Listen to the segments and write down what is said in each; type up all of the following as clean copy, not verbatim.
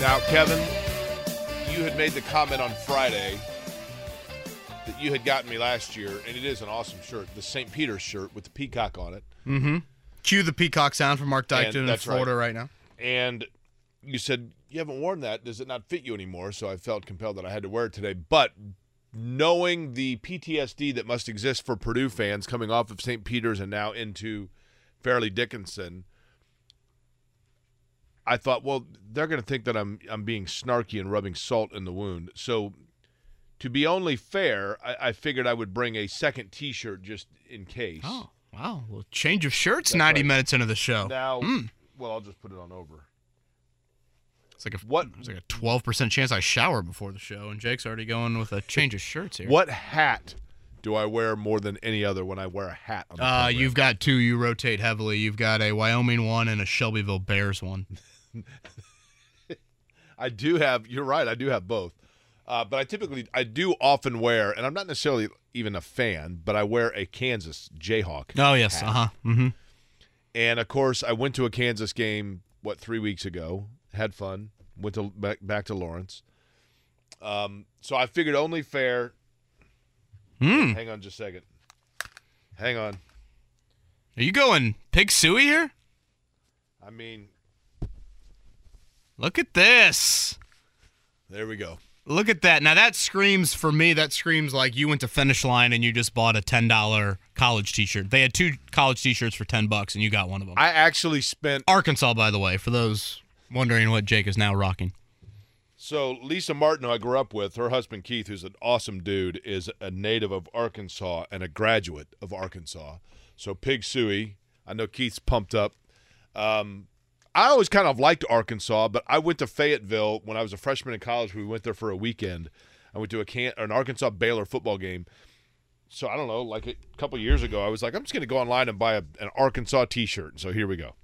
Now, Kevin, you had made the comment on Friday that you had gotten me last year, and it is an awesome shirt, the St. Peter's shirt with the peacock on it. Mm-hmm. Cue the peacock sound from Mark Dykton in Florida right now. And you said, you haven't worn that. Does it not fit you anymore? So I felt compelled that I had to wear it today. But knowing the PTSD that must exist for Purdue fans coming off of St. Peter's and now into Fairleigh Dickinson, I thought, well, they're going to think that I'm being snarky and rubbing salt in the wound. So to be only fair, I figured I would bring a second T-shirt just in case. Oh, wow. Well, change of shirts. That's 90 minutes into the show. Now, well, I'll just put it on over. It's like a 12% chance I shower before the show, and Jake's already going with a change of shirts here. What hat do I wear more than any other when I wear a hat? On the you've got two. You rotate heavily. You've got a Wyoming one and a Shelbyville Bears one. I do have both, but I often wear, and I'm not necessarily even a fan, but I wear a Kansas Jayhawk hat. Mm-hmm. And of course I went to a Kansas game 3 weeks ago, had fun, went to back to Lawrence, so I figured only fair. Hang on just a second. Hang on, are you going pig suey here? I mean, look at this. There we go. Look at that. Now that screams, for me, that screams like you went to Finish Line and you just bought a $10 college T-shirt. They had 2 college T-shirts for $10 and you got one of them. I actually spent... Arkansas, by the way, for those wondering what Jake is now rocking. So Lisa Martin, who I grew up with, her husband Keith, who's an awesome dude, is a native of Arkansas and a graduate of Arkansas. So pig suey. I know Keith's pumped up. I always kind of liked Arkansas, but I went to Fayetteville when I was a freshman in college. We went there for a weekend. I went to an Arkansas-Baylor football game. So, I don't know, like a couple years ago, I was like, I'm just going to go online and buy an Arkansas T-shirt. So, here we go.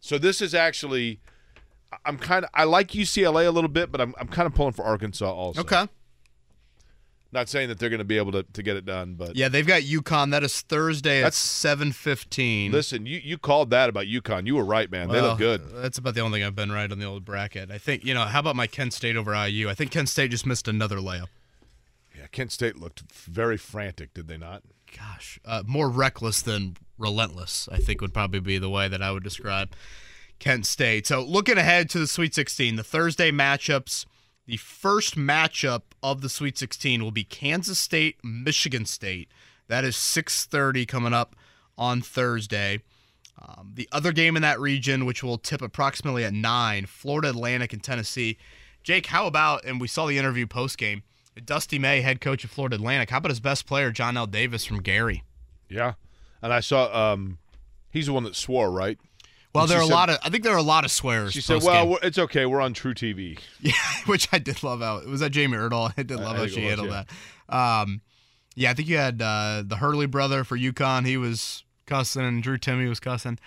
So, this is actually – I like UCLA a little bit, but I'm kind of pulling for Arkansas also. Okay. Not saying that they're going to be able to get it done, but yeah, they've got UConn. That is Thursday at 7:15. Listen, you called that about UConn. You were right, man. Well, they look good. That's about the only thing I've been right on the old bracket. I think, how about my Kent State over IU? I think Kent State just missed another layup. Yeah, Kent State looked very frantic, did they not? Gosh, more reckless than relentless, I think, would probably be the way that I would describe Kent State. So looking ahead to the Sweet 16, the Thursday matchups. The first matchup of the Sweet 16 will be Kansas State, Michigan State. That is 6:30 coming up on Thursday. The other game in that region, which will tip approximately at 9, Florida Atlantic and Tennessee. Jake, how about, and we saw the interview post-game, Dusty May, head coach of Florida Atlantic, how about his best player, John L. Davis from Gary? Yeah, and I saw he's the one that swore, right? Well, I think there are a lot of swears. She said, well, it's okay. We're on True TV. Yeah, which I did love how. Was that Jamie Erdahl? I did love how she handled that. Yeah, I think you had the Hurley brother for UConn. He was cussing, and Drew Timme was cussing.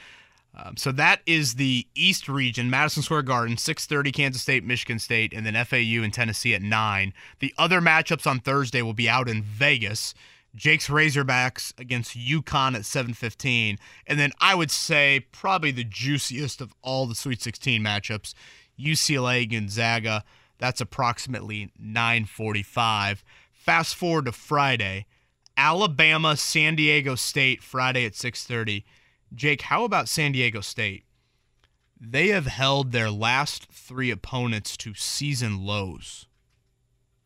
So that is the East region, Madison Square Garden, 6:30, Kansas State, Michigan State, and then FAU and Tennessee at 9. The other matchups on Thursday will be out in Vegas. Jake's Razorbacks against UConn at 7:15. And then I would say probably the juiciest of all the Sweet 16 matchups, UCLA Gonzaga. That's approximately 9:45. Fast forward to Friday, Alabama, San Diego State, Friday at 6:30. Jake, how about San Diego State? They have held their last 3 opponents to season lows.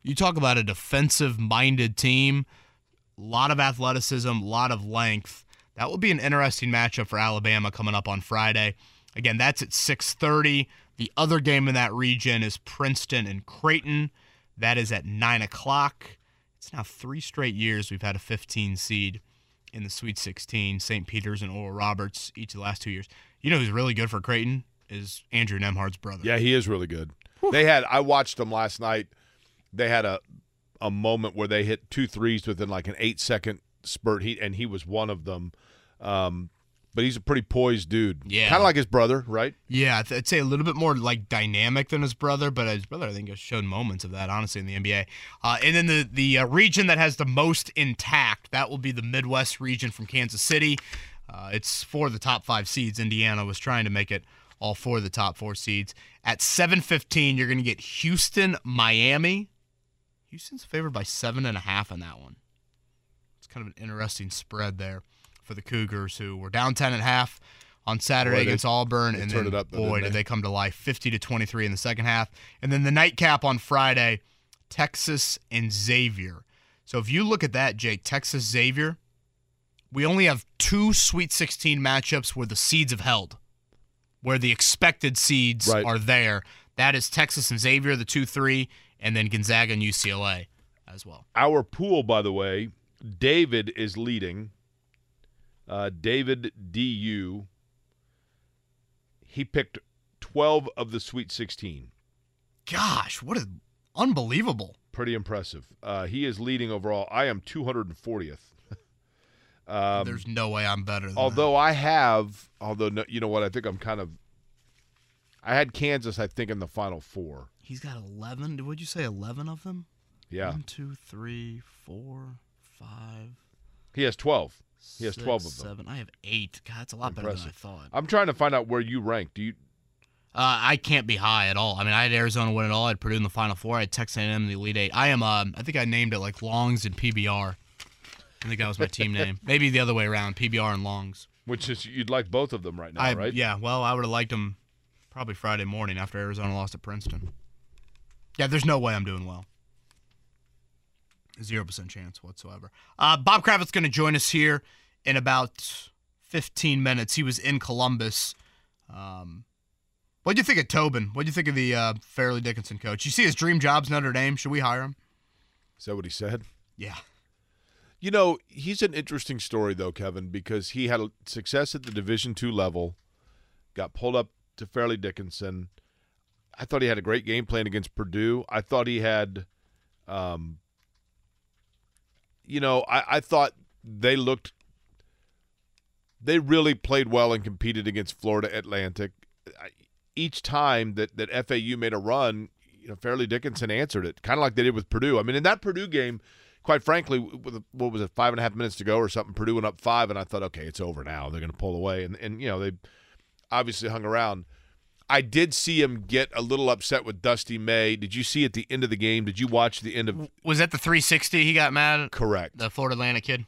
You talk about a defensive-minded team. A lot of athleticism, a lot of length. That will be an interesting matchup for Alabama coming up on Friday. Again, that's at 6:30. The other game in that region is Princeton and Creighton. That is at 9 o'clock. It's now 3 straight years we've had a 15 seed in the Sweet 16, St. Peter's and Oral Roberts each of the last 2 years. You know who's really good for Creighton is Andrew Nembhard's brother. Yeah, he is really good. Whew. I watched them last night. They had a moment where they hit 2 threes within like an 8-second spurt. He was one of them. But he's a pretty poised dude. Yeah. Kind of like his brother, right? Yeah, I'd say a little bit more like dynamic than his brother, but his brother, I think, showed moments of that, honestly, in the NBA. And then the region that has the most intact, that will be the Midwest region from Kansas City. It's for the top 5 seeds. Indiana was trying to make it all for the top 4 seeds. At 7:15, you're going to get Houston, Miami. Houston's favored by 7.5 on that one. It's kind of an interesting spread there for the Cougars, who were down 10.5 on Saturday against Auburn, and then, did they come to life, 50-23 in the second half. And then the nightcap on Friday, Texas and Xavier. So if you look at that, Jake, Texas, Xavier, we only have 2 Sweet 16 matchups where the seeds have held, where the expected seeds are there. That is Texas and Xavier, the 2-3, and then Gonzaga and UCLA as well. Our pool, by the way, David is leading. David D.U., he picked 12 of the Sweet 16. Gosh, unbelievable. Pretty impressive. He is leading overall. I am 240th. There's no way I'm better than that. You know what, I think I'm kind of – I had Kansas, I think, in the Final Four. He's got 11. Would you say 11 of them? Yeah. 1, 2, 3, 4, 5. He has 12. He has 12 of them. 7. I have 8. God, that's a lot better than I thought. I'm trying to find out where you rank. Do you? I can't be high at all. I mean, I had Arizona win it all. I had Purdue in the Final Four. I had Texas A&M in the Elite Eight. I am. I think I named it like Longs and PBR. I think that was my team name. Maybe the other way around, PBR and Longs. Which is, you'd like both of them right now, right? Yeah. Well, I would have liked them probably Friday morning after Arizona lost to Princeton. Yeah, there's no way I'm doing well. 0% chance whatsoever. Bob Kravitz is going to join us here in about 15 minutes. He was in Columbus. What do you think of Tobin? What do you think of the Fairleigh Dickinson coach? You see his dream job's Notre Dame. Should we hire him? Is that what he said? Yeah. You know, he's an interesting story, though, Kevin, because he had success at the Division II level, got pulled up to Fairleigh Dickinson. I thought he had a great game plan against Purdue. I thought he had I thought they really played well and competed against Florida Atlantic. Each time that FAU made a run, Fairleigh Dickinson answered it, kind of like they did with Purdue. I mean, in that Purdue game, quite frankly, with, what was it, 5.5 minutes to go or something, Purdue went up 5, and I thought, okay, it's over now. They're going to pull away. And they obviously hung around. I did see him get a little upset with Dusty May. Did you see at the end of the game? Did you watch the end of – Was that the 360 he got mad at? Correct. The Florida Atlantic kid?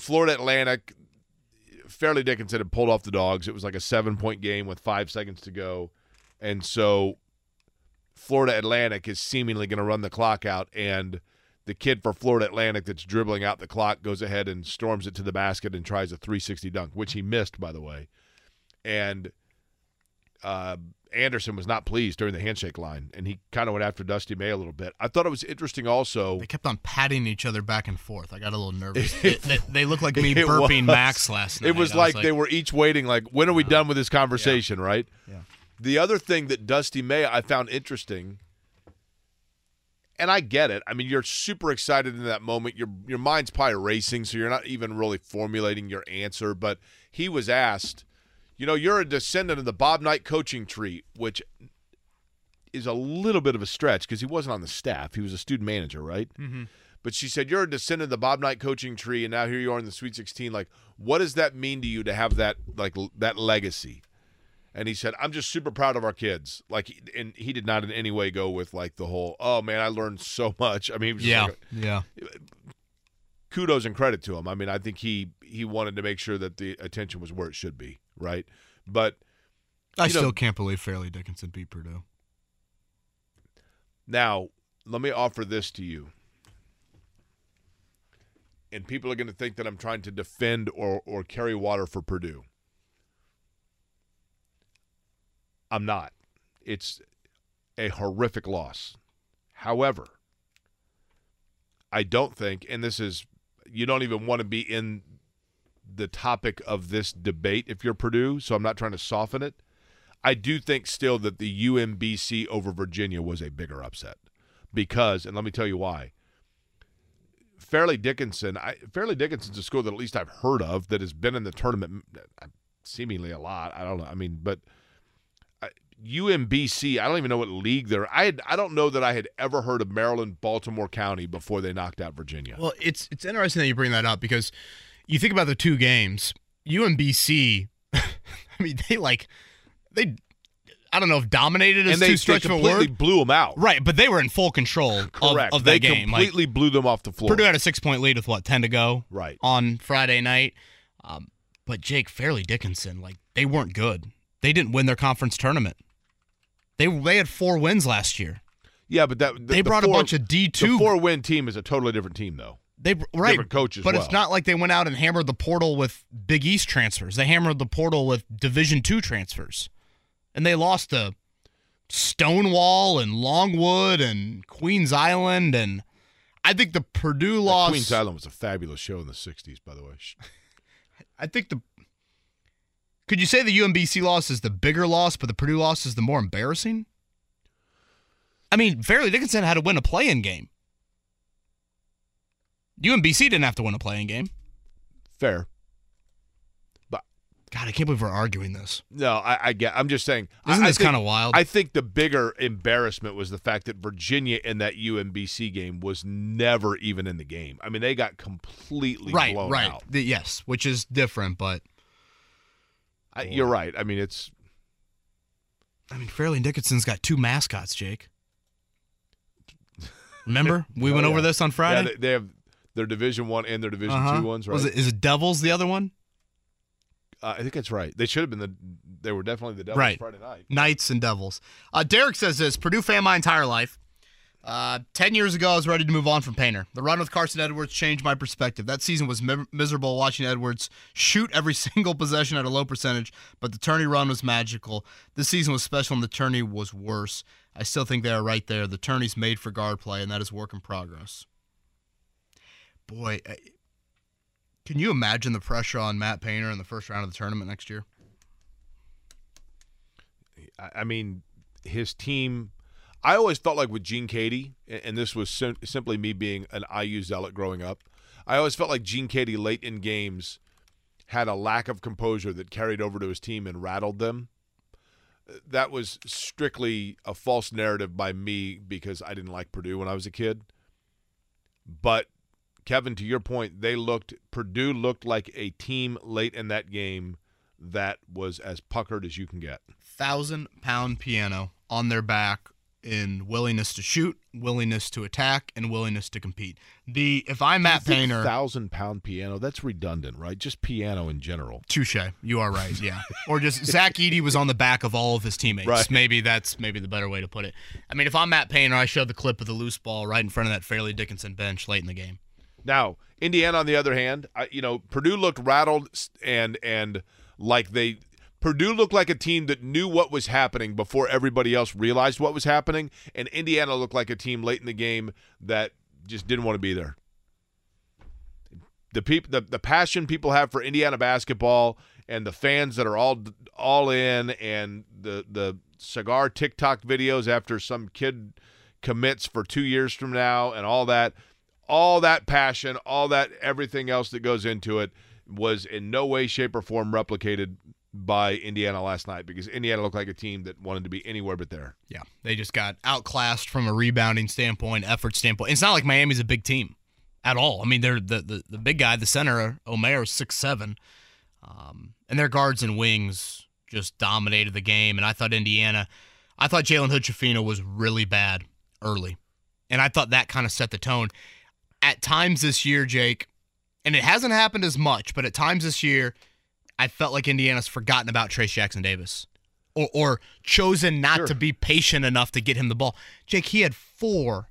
Florida Atlantic, Fairleigh Dickinson had pulled off the dogs. It was like a 7-point game with 5 seconds to go. And so Florida Atlantic is seemingly going to run the clock out, and the kid for Florida Atlantic that's dribbling out the clock goes ahead and storms it to the basket and tries a 360 dunk, which he missed, by the way. And – Anderson was not pleased during the handshake line, and he kind of went after Dusty May a little bit. I thought it was interesting also. They kept on patting each other back and forth. I got a little nervous. They looked like me burping Max last night. It was like they were each waiting, like, when are we done with this conversation, right? Yeah. The other thing that Dusty May I found interesting, and I get it. I mean, you're super excited in that moment. Your mind's probably racing, so you're not even really formulating your answer. But he was asked, you're a descendant of the Bob Knight coaching tree, which is a little bit of a stretch because he wasn't on the staff. He was a student manager, right? Mm-hmm. But she said, you're a descendant of the Bob Knight coaching tree, and now here you are in the Sweet 16. Like, what does that mean to you to have that, like, that legacy? And he said, I'm just super proud of our kids. Like, and he did not in any way go with, like, the whole, oh, man, I learned so much. I mean, he was just kudos and credit to him. I mean, I think he wanted to make sure that the attention was where it should be. Right, but I still can't believe Fairleigh Dickinson beat Purdue. Now, let me offer this to you, and people are going to think that I'm trying to defend or carry water for Purdue. I'm not. It's a horrific loss. However, I don't think, and this is, you don't even want to be in the topic of this debate if you're Purdue, so I'm not trying to soften it. I do think still that the UMBC over Virginia was a bigger upset because, and let me tell you why, Fairleigh Dickinson's a school that at least I've heard of that has been in the tournament seemingly a lot. I don't know. I mean, but UMBC, I don't even know what league they're. I don't know that I had ever heard of Maryland, Baltimore County before they knocked out Virginia. Well, it's interesting that you bring that up because you think about the two games. UMBC, I mean, they I don't know if dominated is too stretch of a word. And they completely blew them out. Right, but they were in full control of that game. They completely blew them off the floor. Purdue had a 6-point lead with, 10 to go on Friday night. But Jake, Fairleigh Dickinson, they weren't good. They didn't win their conference tournament. They had 4 wins last year. Yeah, but they brought a bunch of D2. The 4-win team is a totally different team, though. Different coaches, but it's not like they went out and hammered the portal with Big East transfers. They hammered the portal with Division II transfers. And they lost to Stonewall and Longwood and Queens Island. And I think the Purdue loss. Queens Island was a fabulous show in the 60s, by the way. I think could you say the UMBC loss is the bigger loss, but the Purdue loss is the more embarrassing? I mean, Fairleigh Dickinson had to win a play-in game. UMBC didn't have to win a play-in game. Fair. God, I can't believe we're arguing this. No, I get. I'm just saying. Isn't this kind of wild? I think the bigger embarrassment was the fact that Virginia in that UMBC game was never even in the game. I mean, they got completely blown out. Yes, which is different, but you're right. I mean, it's. I mean, Fairleigh Dickinson's got 2 mascots, Jake. Remember, we went over this on Friday. Yeah, they have their Division I and their Division II ones. Right? Is it Devils the other one? I think that's right. They should have been they were definitely the Devils Friday night. Knights and Devils. Derek says this, Purdue fan my entire life. 10 years ago, I was ready to move on from Painter. The run with Carson Edwards changed my perspective. That season was miserable watching Edwards shoot every single possession at a low percentage, but the tourney run was magical. This season was special and the tourney was worse. I still think they are right there. The tourney's made for guard play, and that is work in progress. Boy, can you imagine the pressure on Matt Painter in the first round of the tournament next year? I mean, his team – I always felt like with Gene Cady, and this was simply me being an IU zealot growing up, I always felt like Gene Cady late in games had a lack of composure that carried over to his team and rattled them. That was strictly a false narrative by me because I didn't like Purdue when I was a kid. But – Kevin, to your point, Purdue looked like a team late in that game that was as puckered as you can get. 1,000-pound piano on their back in willingness to shoot, willingness to attack, and willingness to compete. If I'm Matt Painter, 1,000-pound piano, that's redundant, right? Just piano in general. Touche. You are right, yeah. Or just Zach Edey was on the back of all of his teammates. Right. Maybe that's the better way to put it. I mean, if I'm Matt Painter, I showed the clip of the loose ball right in front of that Fairleigh Dickinson bench late in the game. Now, Indiana, on the other hand, Purdue looked rattled and like Purdue looked like a team that knew what was happening before everybody else realized what was happening, and Indiana looked like a team late in the game that just didn't want to be there. The passion people have for Indiana basketball and the fans that are all in and the cigar TikTok videos after some kid commits for 2 years from now and all that – all that passion, all that everything else that goes into it was in no way, shape, or form replicated by Indiana last night because Indiana looked like a team that wanted to be anywhere but there. Yeah, they just got outclassed from a rebounding standpoint, effort standpoint. It's not like Miami's a big team at all. I mean, they're the big guy, the center, Omer, 6'7", and their guards and wings just dominated the game. And I thought Jalen Hood-Schifino was really bad early, and I thought that kind of set the tone. At times this year, Jake, and it hasn't happened as much, but at times this year, I felt like Indiana's forgotten about Trace Jackson Davis or chosen not to be patient enough to get him the ball. Jake, he had four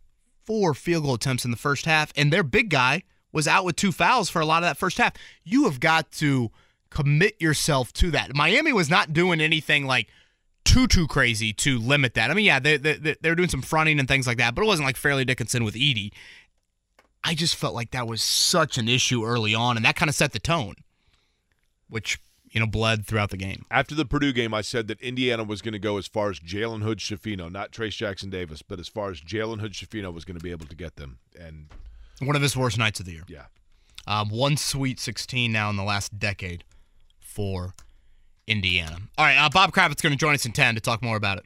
field goal attempts in the first half, and their big guy was out with 2 fouls for a lot of that first half. You have got to commit yourself to that. Miami was not doing anything too crazy to limit that. I mean, yeah, they were doing some fronting and things like that, but it wasn't like Fairleigh Dickinson with Edey. I just felt like that was such an issue early on, and that kind of set the tone. which bled throughout the game. After the Purdue game, I said that Indiana was going to go as far as Jalen Hood-Schifino, not Trace Jackson Davis, but as far as Jalen Hood-Schifino was going to be able to get them. And one of his worst nights of the year. Yeah. One Sweet 16 now in the last decade for Indiana. All right, Bob Kravitz is going to join us in 10 to talk more about it.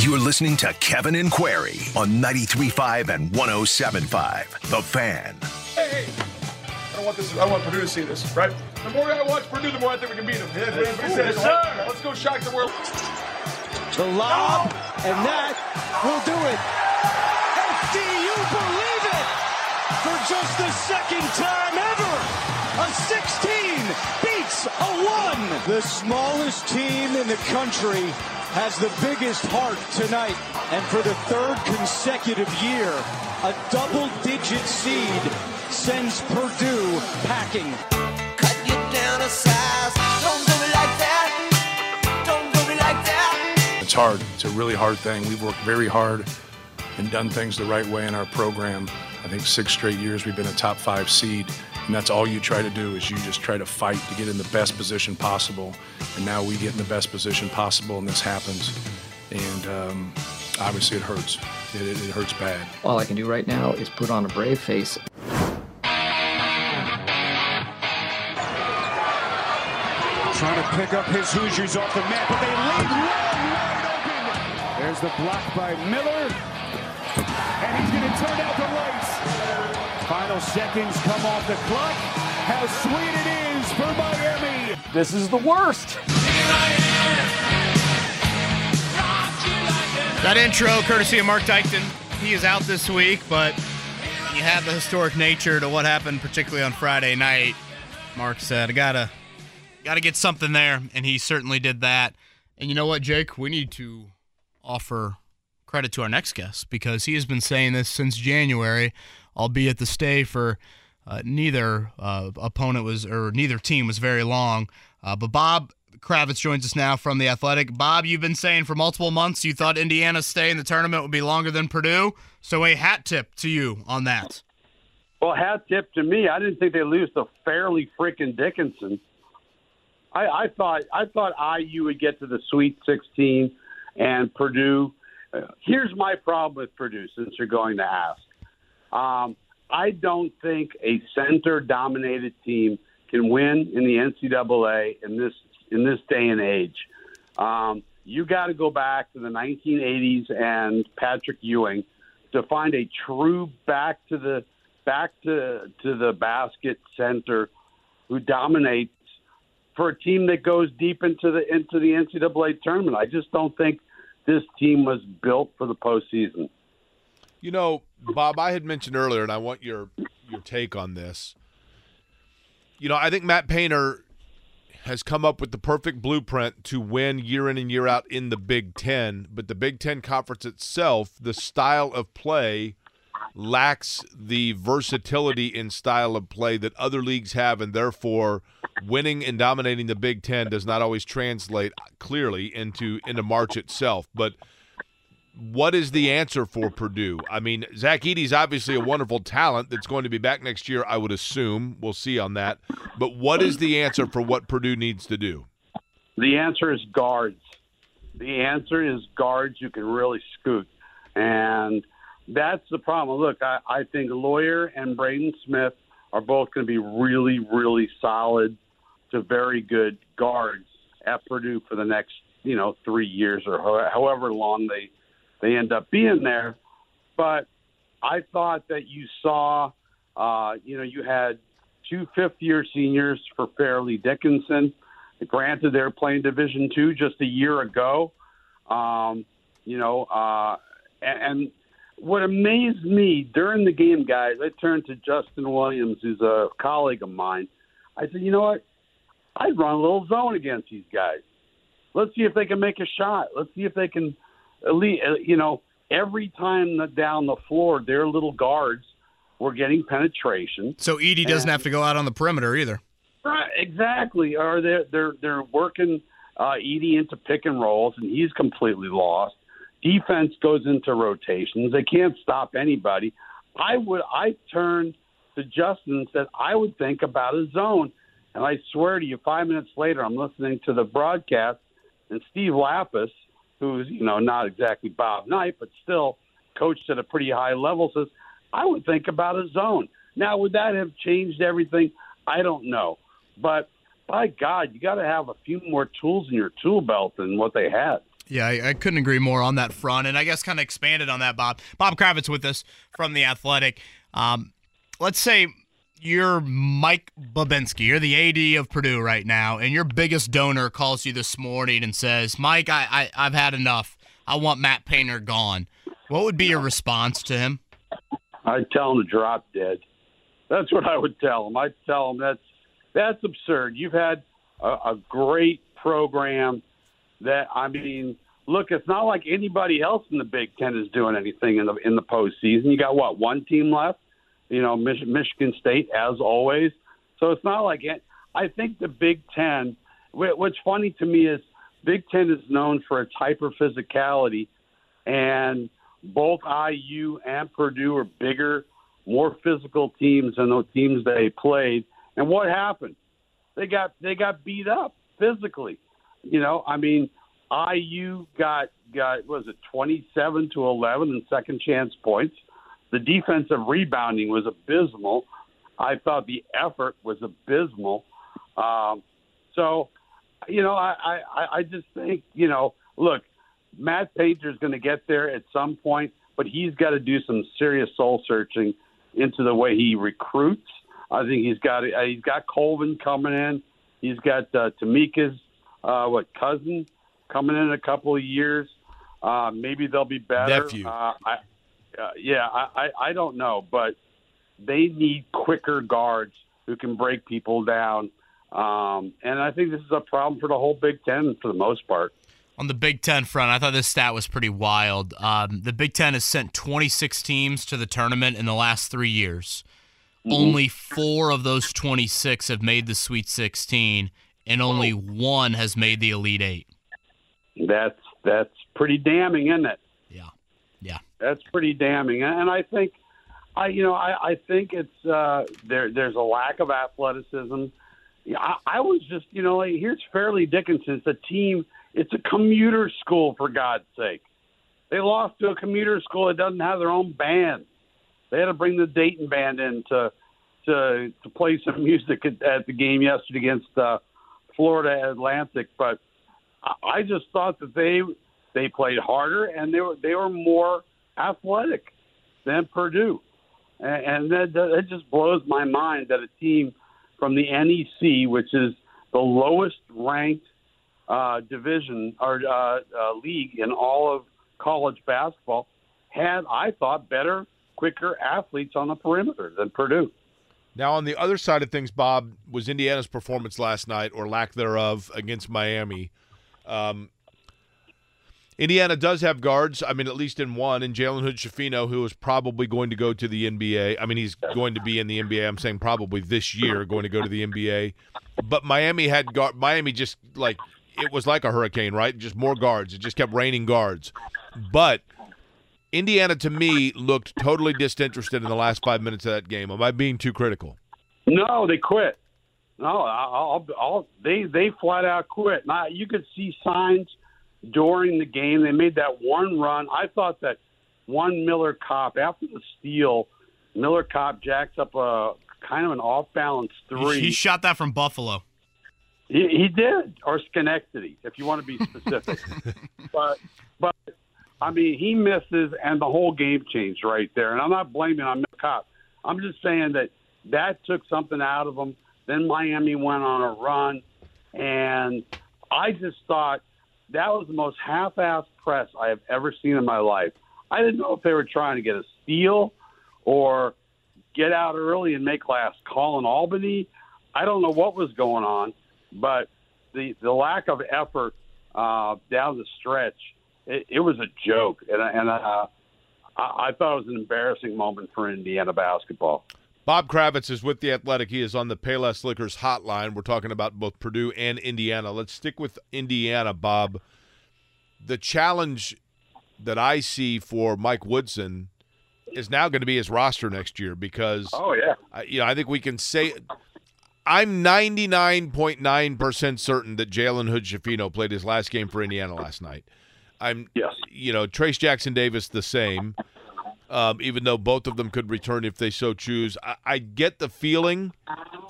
You're listening to Kevin and Query on 93.5 and 107.5. The Fan. Hey, I don't want this. I don't want Purdue to see this, right? The more I watch Purdue, the more I think we can beat them. Yes, sir. Let's go shock the world. The lob, and that will do it. And do you believe it? For just the second time ever, a 16 beats a 1. The smallest team in the country has the biggest heart tonight, and for the third consecutive year, a double-digit seed sends Purdue packing. Cut you down a size. Don't do it like that. Don't do it like that. It's hard. It's a really hard thing. We've worked very hard and done things the right way in our program. I think 6 straight years we've been a top 5 seed, and that's all you try to do is you just try to fight to get in the best position possible. And now we get in the best position possible, and this happens. And obviously it hurts. It hurts bad. All I can do right now is put on a brave face. Trying to pick up his Hoosiers off the mat, but they leave wide open. There's the block by Miller. And he's going to turn out the lights. Final seconds come off the clock. How sweet it is for Miami. This is the worst. That intro, courtesy of Mark Dykton. He is out this week, but you have the historic nature to what happened, particularly on Friday night. Mark said, I gotta get something there, and he certainly did that. And you know what, Jake? We need to offer credit to our next guest, because he has been saying this since January, albeit the stay for neither team was very long. But Bob Kravitz joins us now from The Athletic. Bob, you've been saying for multiple months you thought Indiana's stay in the tournament would be longer than Purdue, so a hat tip to you on that. Well, hat tip to me. I didn't think they lose to Fairleigh freaking Dickinson. I thought IU would get to the Sweet 16 and Purdue. Here's my problem with Purdue, since you're going to ask. I don't think a center-dominated team can win in the NCAA in this day and age. You got to go back to the 1980s and Patrick Ewing to find a true back to the basket center who dominates for a team that goes deep into the NCAA tournament. I just don't think this team was built for the postseason. You know, Bob, I had mentioned earlier, and I want your take on this. You know, I think Matt Painter has come up with the perfect blueprint to win year in and year out in the Big Ten, but the Big Ten Conference itself, the style of play, lacks the versatility in style of play that other leagues have, and therefore winning and dominating the Big Ten does not always translate clearly into March itself. But what is the answer for Purdue? I mean, Zach Edey's obviously a wonderful talent that's going to be back next year, I would assume. We'll see on that. But what is the answer for what Purdue needs to do? The answer is guards. The answer is guards you can really scoot. And that's the problem. Look, I think Lawyer and Braden Smith are both going to be really, really solid to very good guards at Purdue for the next, 3 years or however long they end up being there. But I thought that you saw, you had 2 fifth-year seniors for Fairleigh Dickinson. Granted, they're playing Division II just a year ago, What amazed me during the game, guys, I turned to Justin Williams, who's a colleague of mine. I said, you know what? I'd run a little zone against these guys. Let's see if they can make a shot. Let's see if they can, you know, every time down the floor, their little guards were getting penetration. So Edey doesn't have to go out on the perimeter either. Right, exactly. Or they're working Edey into pick and rolls, and he's completely lost. Defense goes into rotations. They can't stop anybody. I turned to Justin and said, I would think about a zone. And I swear to you, 5 minutes later, I'm listening to the broadcast, and Steve Lapis, who's, you know, not exactly Bob Knight, but still coached at a pretty high level, says, I would think about a zone. Now, would that have changed everything? I don't know. But, by God, you got to have a few more tools in your tool belt than what they had. Yeah, I couldn't agree more on that front. And I guess kind of expanded on that, Bob. Bob Kravitz with us from The Athletic. Let's say you're Mike Babinski. You're the AD of Purdue right now, and your biggest donor calls you this morning and says, Mike, I've had enough. I want Matt Painter gone. What would be your response to him? I'd tell him to drop dead. That's what I would tell him. I'd tell him that's absurd. You've had a great program that, I mean, look, it's not like anybody else in the Big Ten is doing anything in the postseason. You got, what, one team left? You know, Michigan State, as always. So it's not like it. I think the Big Ten, what's funny to me is Big Ten is known for its hyper-physicality, and both IU and Purdue are bigger, more physical teams than the teams they played. And what happened? They got beat up physically. You know, I mean, IU got was it 27-11 in second chance points. The defensive rebounding was abysmal. I thought the effort was abysmal. So, you know, I just think, you know, look, Matt Painter's going to get there at some point, but he's got to do some serious soul searching into the way he recruits. I think he's got Colvin coming in. He's got Tamika's cousin coming in a couple of years. Maybe they'll be better. Nephew. I don't know, but they need quicker guards who can break people down. And I think this is a problem for the whole Big Ten for the most part. On the Big Ten front, I thought this stat was pretty wild. The Big Ten has sent 26 teams to the tournament in the last 3 years. Only 4 of those 26 have made the Sweet 16, and only 1 has made the Elite 8. That's pretty damning, isn't it? Yeah. That's pretty damning. And I think, I think it's there's a lack of athleticism. I was just, here's Fairleigh Dickinson. It's a team. It's a commuter school, for God's sake. They lost to a commuter school that doesn't have their own band. They had to bring the Dayton band in to play some music at the game yesterday against Florida Atlantic. But I just thought that they played harder and they were more athletic than Purdue, and that just blows my mind that a team from the NEC, which is the lowest ranked division or league in all of college basketball, had, I thought, better, quicker athletes on the perimeter than Purdue. Now, on the other side of things, Bob, was Indiana's performance last night, or lack thereof, against Miami. Indiana does have guards, I mean, at least in one, and Jalen Hood-Schifino, who is probably going to go to the NBA. I mean, he's going to be in the NBA. I'm saying probably this year going to go to the NBA. But Miami had guard. Miami just, like, it was like a hurricane, right? Just more guards. It just kept raining guards. But Indiana, to me, looked totally disinterested in the last 5 minutes of that game. Am I being too critical? No, they quit. No, they flat out quit. Now, you could see signs during the game. They made that one run. I thought that one Miller Kopp, after the steal, Miller Kopp jacks up a kind of an off-balance three. He shot that from Buffalo. He did, or Schenectady, if you want to be specific. but I mean, he misses, and the whole game changed right there. And I'm not blaming on Miller Kopp. I'm just saying that took something out of him. Then Miami went on a run, and I just thought that was the most half-assed press I have ever seen in my life. I didn't know if they were trying to get a steal or get out early and make last call in Albany. I don't know what was going on, but the lack of effort down the stretch, it was a joke. And I thought it was an embarrassing moment for Indiana basketball. Bob Kravitz is with The Athletic. He is on the Payless Liquors hotline. We're talking about both Purdue and Indiana. Let's stick with Indiana, Bob. The challenge that I see for Mike Woodson is now going to be his roster next year because, I think we can say I'm 99.9% certain that Jalen Hood-Schifino played his last game for Indiana last night. Trace Jackson Davis the same. Even though both of them could return if they so choose. I get the feeling.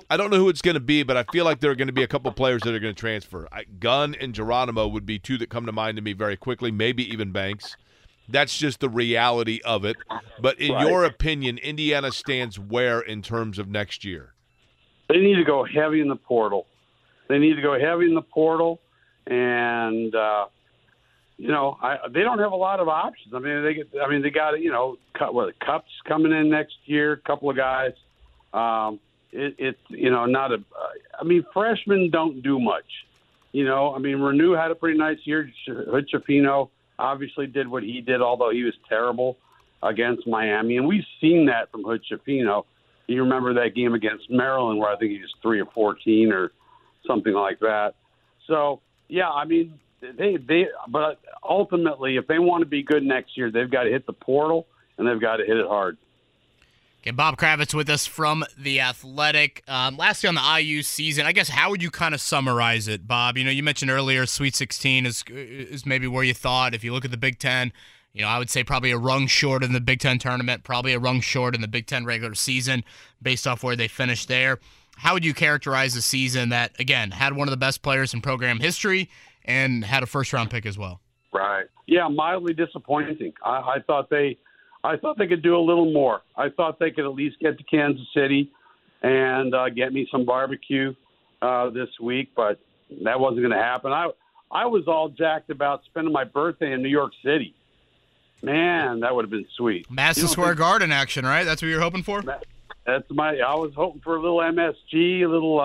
I don't know who it's going to be, but I feel like there are going to be a couple players that are going to transfer. Gunn and Geronimo would be two that come to mind to me very quickly, maybe even Banks. That's just the reality of it. But in your opinion, Indiana stands where in terms of next year? They need to go heavy in the portal. And, they don't have a lot of options. I mean, they got Cups coming in next year, a couple of guys. Freshmen don't do much. Renew had a pretty nice year. Hood-Schifino obviously did what he did, although he was terrible against Miami, and we've seen that from Hood-Schifino. You remember that game against Maryland where I think he was 3 of 14 or something like that. So yeah, I mean. But ultimately, if they want to be good next year, they've got to hit the portal and they've got to hit it hard. Okay, Bob Kravitz with us from The Athletic. Lastly, on the IU season, I guess how would you kind of summarize it, Bob? You mentioned earlier Sweet 16 is maybe where you thought. If you look at the Big Ten, I would say probably a rung short in the Big Ten tournament, probably a rung short in the Big Ten regular season, based off where they finished there. How would you characterize the season that, again, had one of the best players in program history and had a first-round pick as well? Right. Yeah, mildly disappointing. I thought they could do a little more. I thought they could at least get to Kansas City and get me some barbecue this week, but that wasn't going to happen. I was all jacked about spending my birthday in New York City. Man, that would have been sweet. Madison Square Garden action, right? That's what you were hoping for? I was hoping for a little MSG, a little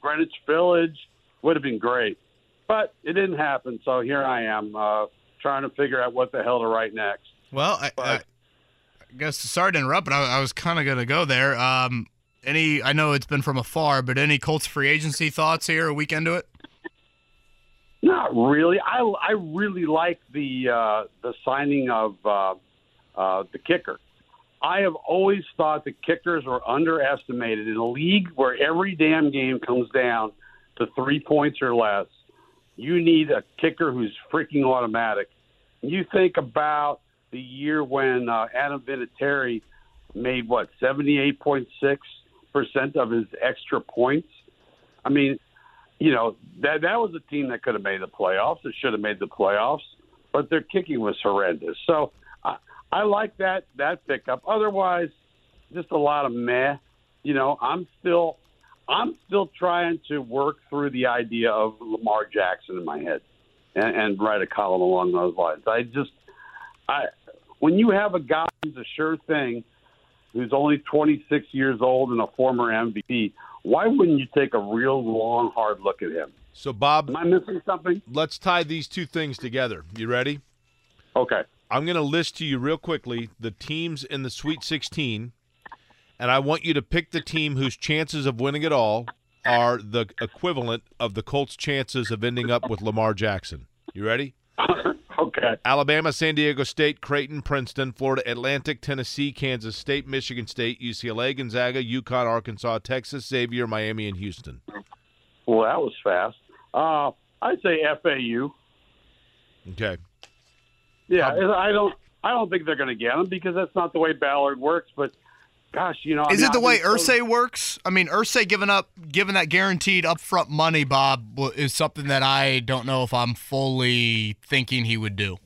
Greenwich Village. Would have been great. But it didn't happen, so here I am trying to figure out what the hell to write next. Well, I guess, sorry to interrupt, but I was kind of going to go there. I know it's been from afar, but any Colts free agency thoughts here a week into it? Not really. I really like the signing of the kicker. I have always thought that kickers were underestimated in a league where every damn game comes down to 3 points or less. You need a kicker who's freaking automatic. You think about the year when Adam Vinatieri made, 78.6% of his extra points? I mean, that was a team that could have made the playoffs. It should have made the playoffs, but their kicking was horrendous. So I like that pickup. Otherwise, just a lot of meh. I'm still trying to work through the idea of Lamar Jackson in my head and write a column along those lines. When you have a guy who's a sure thing, who's only 26 years old and a former MVP, why wouldn't you take a real long, hard look at him? So, Bob, am I missing something? Let's tie these two things together. You ready? Okay. I'm going to list to you real quickly the teams in the Sweet 16, and I want you to pick the team whose chances of winning it all are the equivalent of the Colts' chances of ending up with Lamar Jackson. You ready? Okay. Alabama, San Diego State, Creighton, Princeton, Florida Atlantic, Tennessee, Kansas State, Michigan State, UCLA, Gonzaga, UConn, Arkansas, Texas, Xavier, Miami, and Houston. Well, that was fast. I'd say FAU. Okay. Yeah, I don't think they're going to get them because that's not the way Ballard works. But gosh, is it the way Irsay works? I mean, Irsay giving that guaranteed upfront money, Bob, is something that I don't know if I'm fully thinking he would do.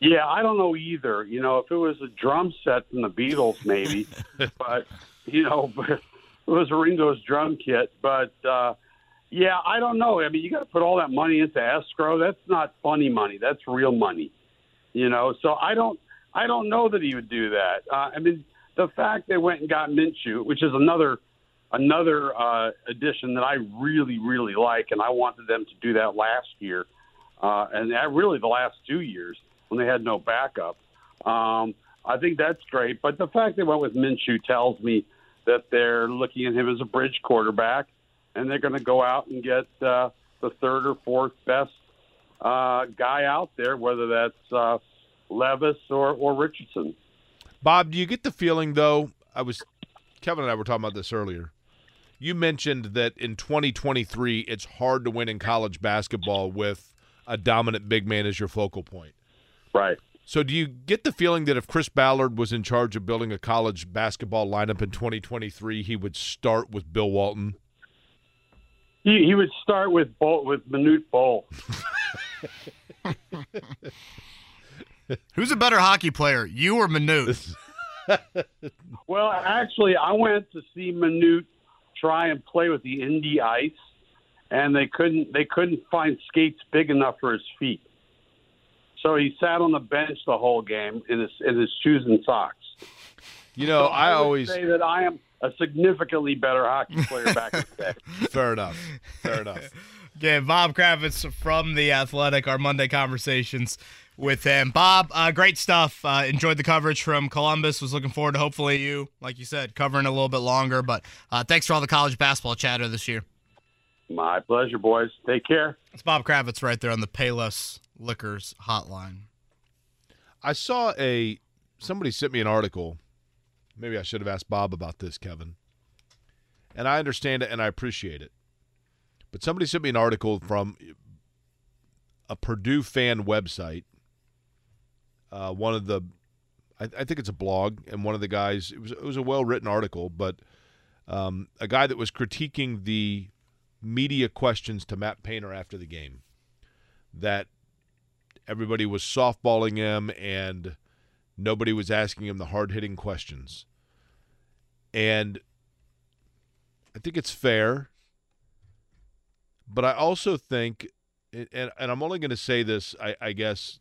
Yeah, I don't know either. If it was a drum set from the Beatles, maybe, but it was Ringo's drum kit. But yeah, I don't know. I mean, you got to put all that money into escrow. That's not funny money. That's real money. you know. So I don't know that he would do that. I mean, the fact they went and got Minshew, which is another addition that I really, really like, and I wanted them to do that last year, and that really the last 2 years when they had no backup. I think that's great. But the fact they went with Minshew tells me that they're looking at him as a bridge quarterback, and they're going to go out and get the third or fourth best guy out there, whether that's Levis or Richardson. Bob, do you get the feeling, though, Kevin and I were talking about this earlier. You mentioned that in 2023, it's hard to win in college basketball with a dominant big man as your focal point. Right. So do you get the feeling that if Chris Ballard was in charge of building a college basketball lineup in 2023, he would start with Bill Walton? He would start with Manute Bol. Who's a better hockey player, you or Manute? Well, actually, I went to see Manute try and play with the Indy Ice, and they couldn't find skates big enough for his feet. So he sat on the bench the whole game in his shoes and socks. You know, so I always say that I am a significantly better hockey player back in the day. Fair enough. Yeah, Bob Kravitz from The Athletic, our Monday conversations with him. Bob, great stuff. Enjoyed the coverage from Columbus. Was looking forward to hopefully you, like you said, covering a little bit longer. But thanks for all the college basketball chatter this year. My pleasure, boys. Take care. It's Bob Kravitz right there on the Payless Liquors hotline. I saw somebody sent me an article. Maybe I should have asked Bob about this, Kevin. And I understand it and I appreciate it. But somebody sent me an article from a Purdue fan website. One of the, I think it's a blog, and one of the guys, it was a well-written article, but a guy that was critiquing the media questions to Matt Painter after the game, that everybody was softballing him and nobody was asking him the hard-hitting questions. And I think it's fair, but I also think, and I'm only going to say this, I guess,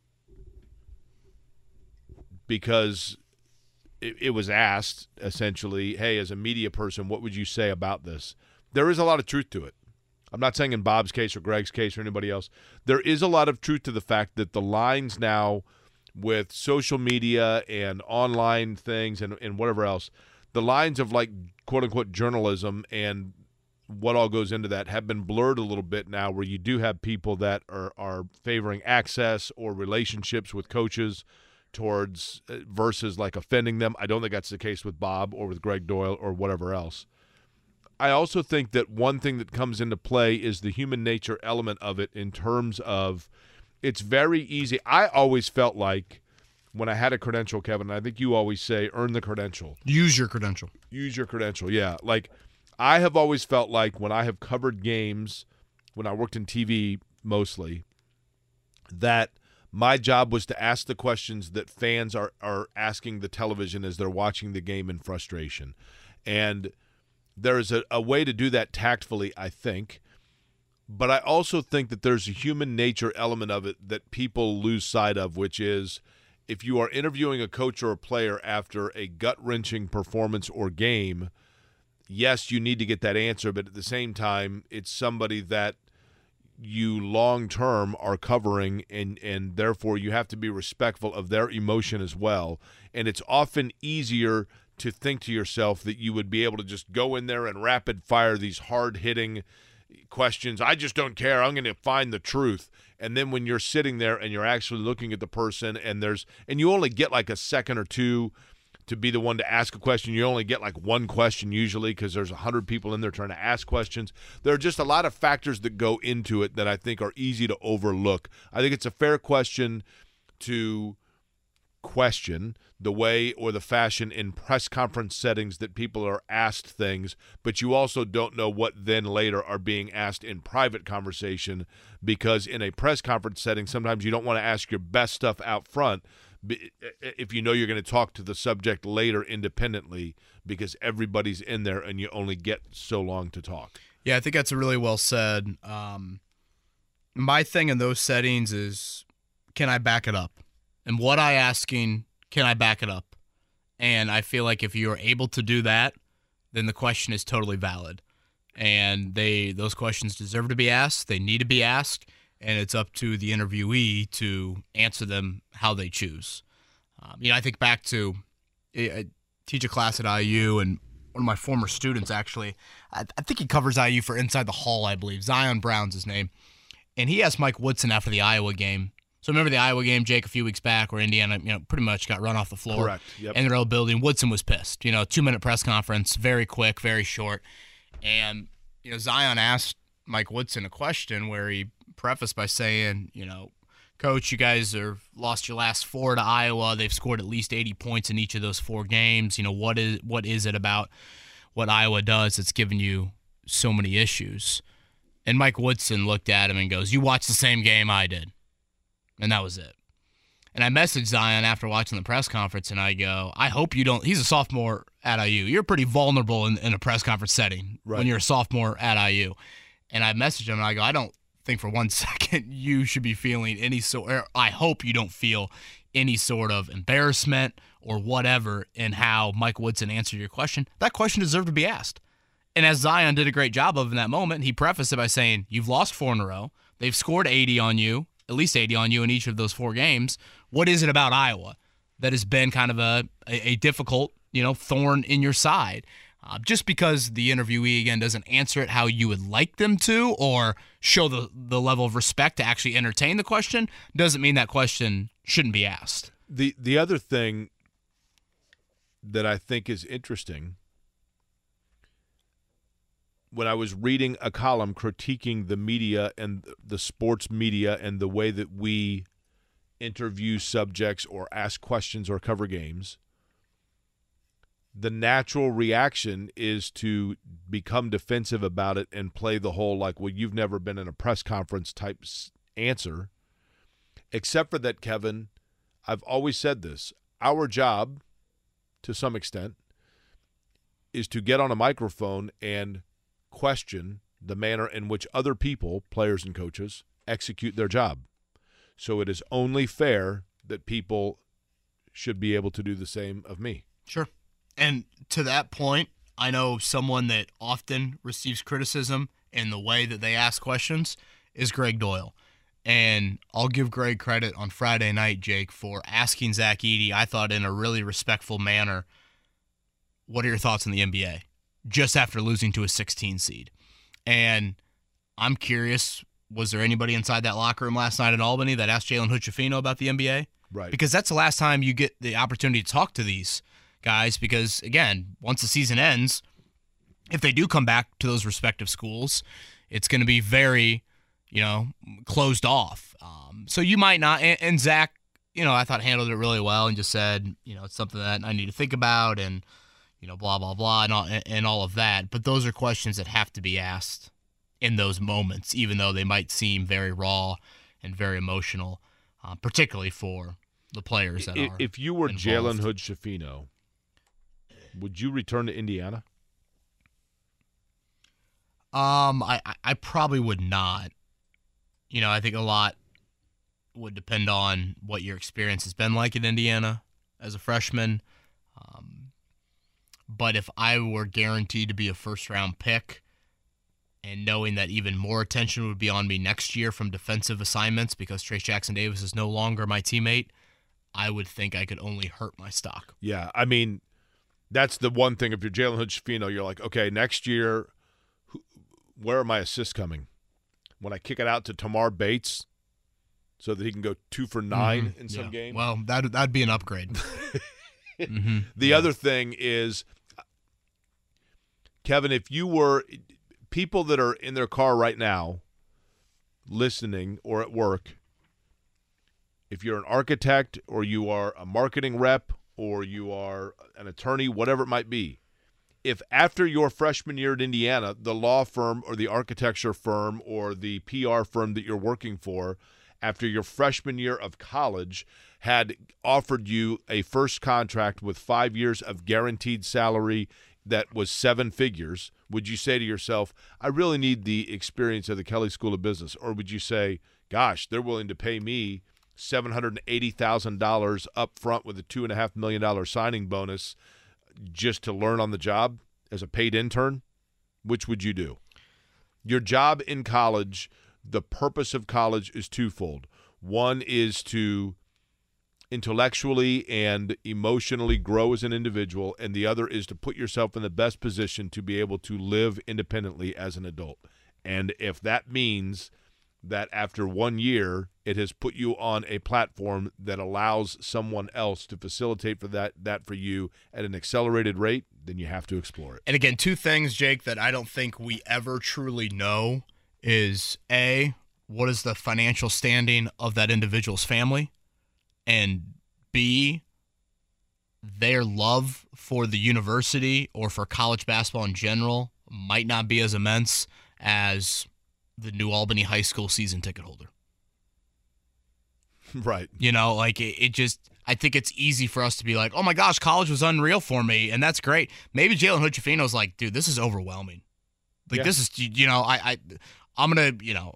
because it was asked, essentially, hey, as a media person, what would you say about this? There is a lot of truth to it. I'm not saying in Bob's case or Greg's case or anybody else. There is a lot of truth to the fact that the lines now with social media and online things and whatever else, the lines of, like, quote-unquote journalism and what all goes into that have been blurred a little bit now, where you do have people that are favoring access or relationships with coaches towards versus, like, offending them. I don't think that's the case with Bob or with Greg Doyle or whatever else. I also think that one thing that comes into play is the human nature element of it, in terms of it's very easy. I always felt like when I had a credential, Kevin, and I think you always say earn the credential. Use your credential, yeah. Like, I have always felt like when I have covered games, when I worked in TV mostly, that my job was to ask the questions that fans are asking the television as they're watching the game in frustration. And there is a way to do that tactfully, I think. But I also think that there's a human nature element of it that people lose sight of, which is if you are interviewing a coach or a player after a gut-wrenching performance or game, yes, you need to get that answer, but at the same time, it's somebody that you long-term are covering, and therefore you have to be respectful of their emotion as well. And it's often easier to think to yourself that you would be able to just go in there and rapid-fire these hard-hitting questions. I just don't care. I'm going to find the truth. And then when you're sitting there and you're actually looking at the person, and you only get like a second or two to be the one to ask a question. You only get like one question usually, because there's 100 people in there trying to ask questions. There are just a lot of factors that go into it that I think are easy to overlook. I think it's a fair question to question the way or the fashion in press conference settings that people are asked things, but you also don't know what then later are being asked in private conversation, because in a press conference setting, sometimes you don't want to ask your best stuff out front if you know you're going to talk to the subject later independently, because everybody's in there and you only get so long to talk. Yeah, I think that's really well said. My thing in those settings is, can I back it up? Am what I asking, can I back it up? And I feel like if you're able to do that, then the question is totally valid. And those questions deserve to be asked. They need to be asked. And it's up to the interviewee to answer them how they choose. I think back to I teach a class at IU, and one of my former students, actually, I think he covers IU for Inside the Hall, I believe. Zion Brown's his name. And he asked Mike Woodson after the Iowa game. So remember the Iowa game, Jake, a few weeks back where Indiana, pretty much got run off the floor. Correct. Yep. In their old building. Woodson was pissed. Two-minute press conference, very quick, very short. And, Zion asked Mike Woodson a question where he prefaced by saying, Coach, you guys are lost your last four to Iowa. They've scored at least 80 points in each of those four games. What is it about what Iowa does that's given you so many issues? And Mike Woodson looked at him and goes, you watched the same game I did. And that was it. And I messaged Zion after watching the press conference, and I go, I hope you don't – he's a sophomore at IU. You're pretty vulnerable in a press conference setting when you're a sophomore at IU. And I messaged him, and I go, I don't think for 1 second you should be feeling any sort – or I hope you don't feel any sort of embarrassment or whatever in how Mike Woodson answered your question. That question deserved to be asked. And as Zion did a great job of in that moment, he prefaced it by saying, you've lost four in a row. They've scored 80 on you. At least 80 on you in each of those four games. What is it about Iowa that has been kind of a difficult, thorn in your side? Just because the interviewee, again, doesn't answer it how you would like them to or show the level of respect to actually entertain the question doesn't mean that question shouldn't be asked. The other thing that I think is interesting, when I was reading a column critiquing the media and the sports media and the way that we interview subjects or ask questions or cover games, the natural reaction is to become defensive about it and play the whole you've never been in a press conference type answer. Except for that, Kevin, I've always said this, our job to some extent is to get on a microphone and question the manner in which other people, players and coaches, execute their job. So it is only fair that people should be able to do the same of me. Sure. And to that point, I know someone that often receives criticism in the way that they ask questions is Greg Doyle. And I'll give Greg credit on Friday night, Jake, for asking Zach Edey, I thought in a really respectful manner, what are your thoughts on the NBA? Just after losing to a 16 seed. And I'm curious, was there anybody inside that locker room last night at Albany that asked Jalen Hood-Schifino about the NBA? Right. Because that's the last time you get the opportunity to talk to these guys because, again, once the season ends, if they do come back to those respective schools, it's going to be very, closed off. So you might not – and Zach, I thought handled it really well and just said, it's something that I need to think about and – blah, blah, blah, and all of that. But those are questions that have to be asked in those moments, even though they might seem very raw and very emotional, particularly for the players that are If you were Jalen Hood-Schifino, would you return to Indiana? I probably would not. I think a lot would depend on what your experience has been like in Indiana as a freshman. But if I were guaranteed to be a first-round pick and knowing that even more attention would be on me next year from defensive assignments because Trace Jackson Davis is no longer my teammate, I would think I could only hurt my stock. Yeah, that's the one thing. If you're Jalen Hood-Schifino, you're like, okay, next year, where are my assists coming? When I kick it out to Tamar Bates so that he can go 2 for 9 in some game? Well, that'd be an upgrade. The other thing is – Kevin, if you were – people that are in their car right now listening or at work, if you're an architect or you are a marketing rep or you are an attorney, whatever it might be, if after your freshman year at Indiana, the law firm or the architecture firm or the PR firm that you're working for after your freshman year of college had offered you a first contract with 5 years of guaranteed salary that was 7 figures, would you say to yourself, I really need the experience of the Kelley School of Business? Or would you say, gosh, they're willing to pay me $780,000 up front with a $2.5 million signing bonus just to learn on the job as a paid intern, which would you do? Your job in college, the purpose of college is twofold. One is to intellectually and emotionally grow as an individual, and the other is to put yourself in the best position to be able to live independently as an adult. And if that means that after 1 year it has put you on a platform that allows someone else to facilitate for that for you at an accelerated rate, then you have to explore it. And again, two things, Jake, that I don't think we ever truly know is, A, what is the financial standing of that individual's family? And B, their love for the university or for college basketball in general might not be as immense as the New Albany High School season ticket holder. Right. You know, like it just, I think it's easy for us to be like, oh my gosh, college was unreal for me, and that's great. Maybe Jalen Hood-Schifino's like, dude, this is overwhelming. Like, This is, you know, I'm going to, you know,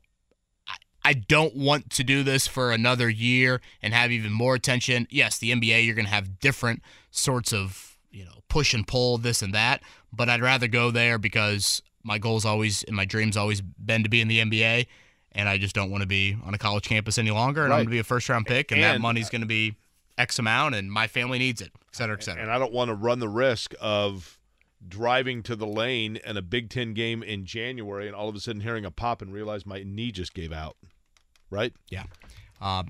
I don't want to do this for another year and have even more attention. Yes, the NBA, you're going to have different sorts of, you know, push and pull, this and that, but I'd rather go there because my goal's always and my dream's always been to be in the NBA, and I just don't want to be on a college campus any longer, and I'm going to be a first-round pick, and that money's going to be X amount, and my family needs it, et cetera, et cetera. And I don't want to run the risk of driving to the lane and a Big Ten game in January and all of a sudden hearing a pop and realize my knee just gave out. Right? Yeah.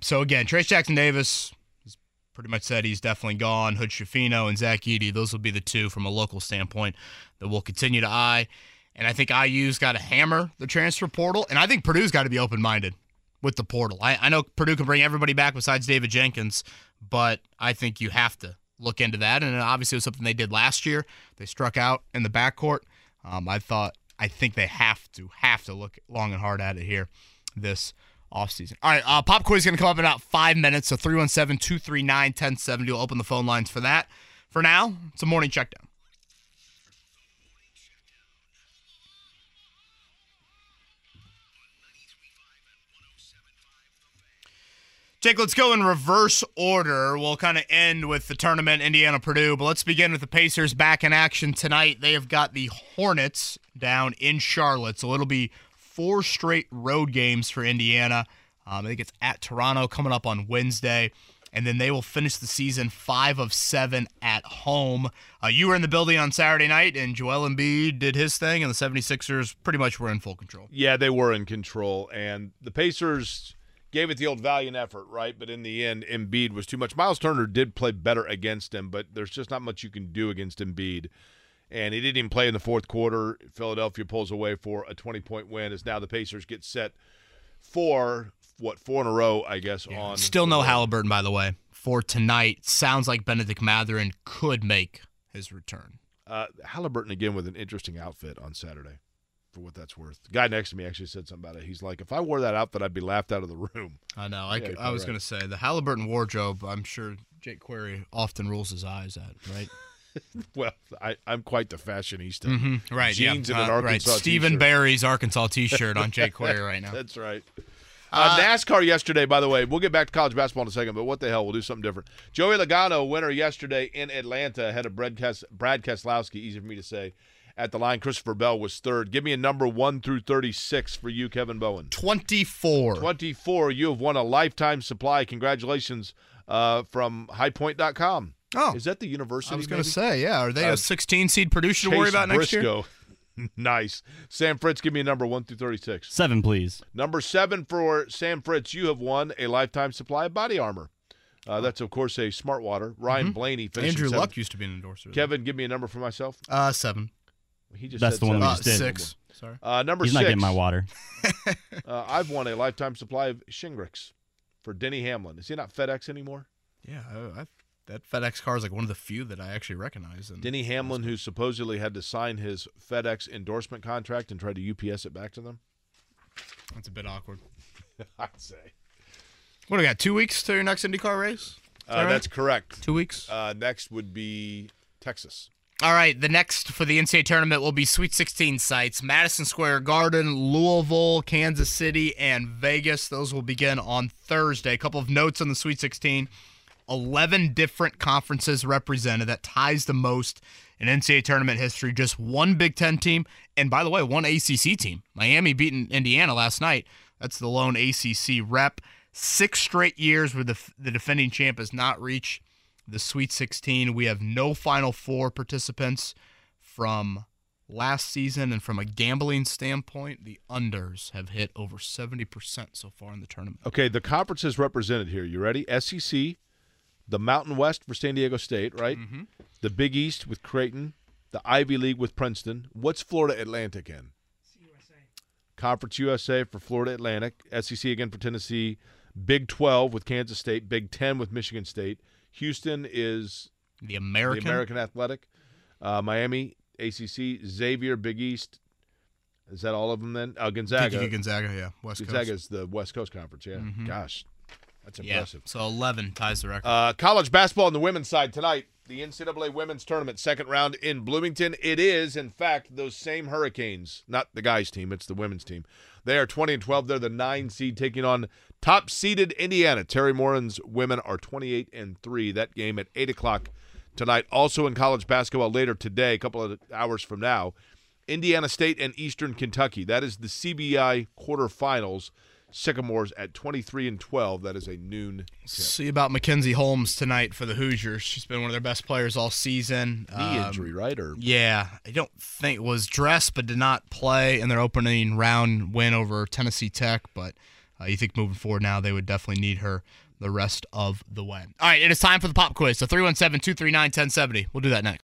So, again, Trace Jackson Davis has pretty much said he's definitely gone. Hood-Schifino and Zach Edey, those will be the two from a local standpoint that we'll continue to eye. And I think IU's got to hammer the transfer portal. And I think Purdue's got to be open-minded with the portal. I know Purdue can bring everybody back besides David Jenkins, but I think you have to look into that. And obviously it was something they did last year. They struck out in the backcourt. I think they have to look long and hard at it here this offseason. All right, Pop Quiz is going to come up in about 5 minutes, so 317-239-1070. We'll open the phone lines for that. For now, it's a morning checkdown. Jake, let's go in reverse order. We'll kind of end with the tournament, Indiana-Purdue, but let's begin with the Pacers back in action tonight. They have got the Hornets down in Charlotte, so it'll be 4 straight road games for Indiana. I think it's at Toronto coming up on Wednesday, and then they will finish the season 5 of 7 at home. You were in the building on Saturday night, and Joel Embiid did his thing, and the 76ers pretty much were in full control. Yeah, they were in control, and the Pacers gave it the old valiant effort, right? But in the end, Embiid was too much. Miles Turner did play better against him, but there's just not much you can do against Embiid. And he didn't even play in the fourth quarter. Philadelphia pulls away for a 20-point win as now the Pacers get set for, four in a row, I guess. Yeah. On still no Halliburton, by the way, for tonight. Sounds like Benedict Mathurin could make his return. Halliburton, again, with an interesting outfit on Saturday. For what that's worth. The guy next to me actually said something about it. He's like, if I wore that outfit, I'd be laughed out of the room. I know. I was going to say, the Halliburton wardrobe, I'm sure Jake Query often rolls his eyes at, right? Well, I'm quite the fashionista. Mm-hmm. Right. Jeans and an Arkansas right. Stephen t-shirt. Barry's Arkansas t-shirt on Jake Query right now. That's right. NASCAR yesterday, by the way. We'll get back to college basketball in a second, but what the hell? We'll do something different. Joey Logano, winner yesterday in Atlanta, ahead of Brad Keselowski, easy for me to say. At the line, Christopher Bell was third. Give me a number 1 through 36 for you, Kevin Bowen. 24. 24. You have won a lifetime supply. Congratulations from highpoint.com. Oh. Is that the university? I was going to say, yeah. Are they a 16-seed producer to worry about next year? Nice. Sam Fritz, give me a number 1 through 36. 7, please. Number 7 for Sam Fritz. You have won a lifetime supply of body armor. That's, of course, a Smart Water. Ryan Blaney finished Andrew Luck used to be an endorser. Kevin, give me a number for myself. 7. He just that's the one we just did. 6. Sorry. Number 6. He's not getting my water. I've won a lifetime supply of Shingrix for Denny Hamlin. Is he not FedEx anymore? Yeah. That FedEx car is like one of the few that I actually recognize. Denny Hamlin, who supposedly had to sign his FedEx endorsement contract and tried to UPS it back to them. That's a bit awkward. I'd say. What do we got, 2 weeks to your next IndyCar race? That's correct. 2 weeks? Next would be Texas. All right, the next for the NCAA tournament will be Sweet 16 sites, Madison Square Garden, Louisville, Kansas City, and Vegas. Those will begin on Thursday. A couple of notes on the Sweet 16. 11 different conferences represented. That ties the most in NCAA tournament history. Just one Big Ten team, and by the way, one ACC team. Miami beating Indiana last night. That's the lone ACC rep. 6 straight years where the defending champ has not reached the Sweet 16. We have no Final Four participants from last season, and from a gambling standpoint, the unders have hit over 70% so far in the tournament. Okay, the conferences represented here. You ready? SEC, the Mountain West for San Diego State, right? Mm-hmm. The Big East with Creighton, the Ivy League with Princeton. What's Florida Atlantic in? USA. Conference USA for Florida Atlantic, SEC again for Tennessee, Big 12 with Kansas State, Big 10 with Michigan State. Houston is the American Athletic. Miami, ACC, Xavier, Big East. Is that all of them then? Gonzaga. I think Gonzaga, yeah. West Coast. Gonzaga is the West Coast Conference, yeah. Mm-hmm. Gosh, that's impressive. Yeah, so 11 ties the record. College basketball on the women's side tonight. The NCAA Women's Tournament, second round in Bloomington. It is, in fact, those same Hurricanes. Not the guys' team, it's the women's team. They are 20-12. They're the 9 seed taking on top-seeded Indiana. Terry Morin's women are 28-3. That game at 8 o'clock tonight. Also in college basketball later today, a couple of hours from now, Indiana State and Eastern Kentucky. That is the CBI quarterfinals. Sycamores at 23-12. That is a noon tip. See about Mackenzie Holmes tonight for the Hoosiers. She's been one of their best players all season. Knee injury, right? Yeah. I don't think was dressed but did not play in their opening round win over Tennessee Tech. But you think moving forward now they would definitely need her the rest of the way. All right, it is time for the pop quiz. So 317-239-1070. We'll do that next.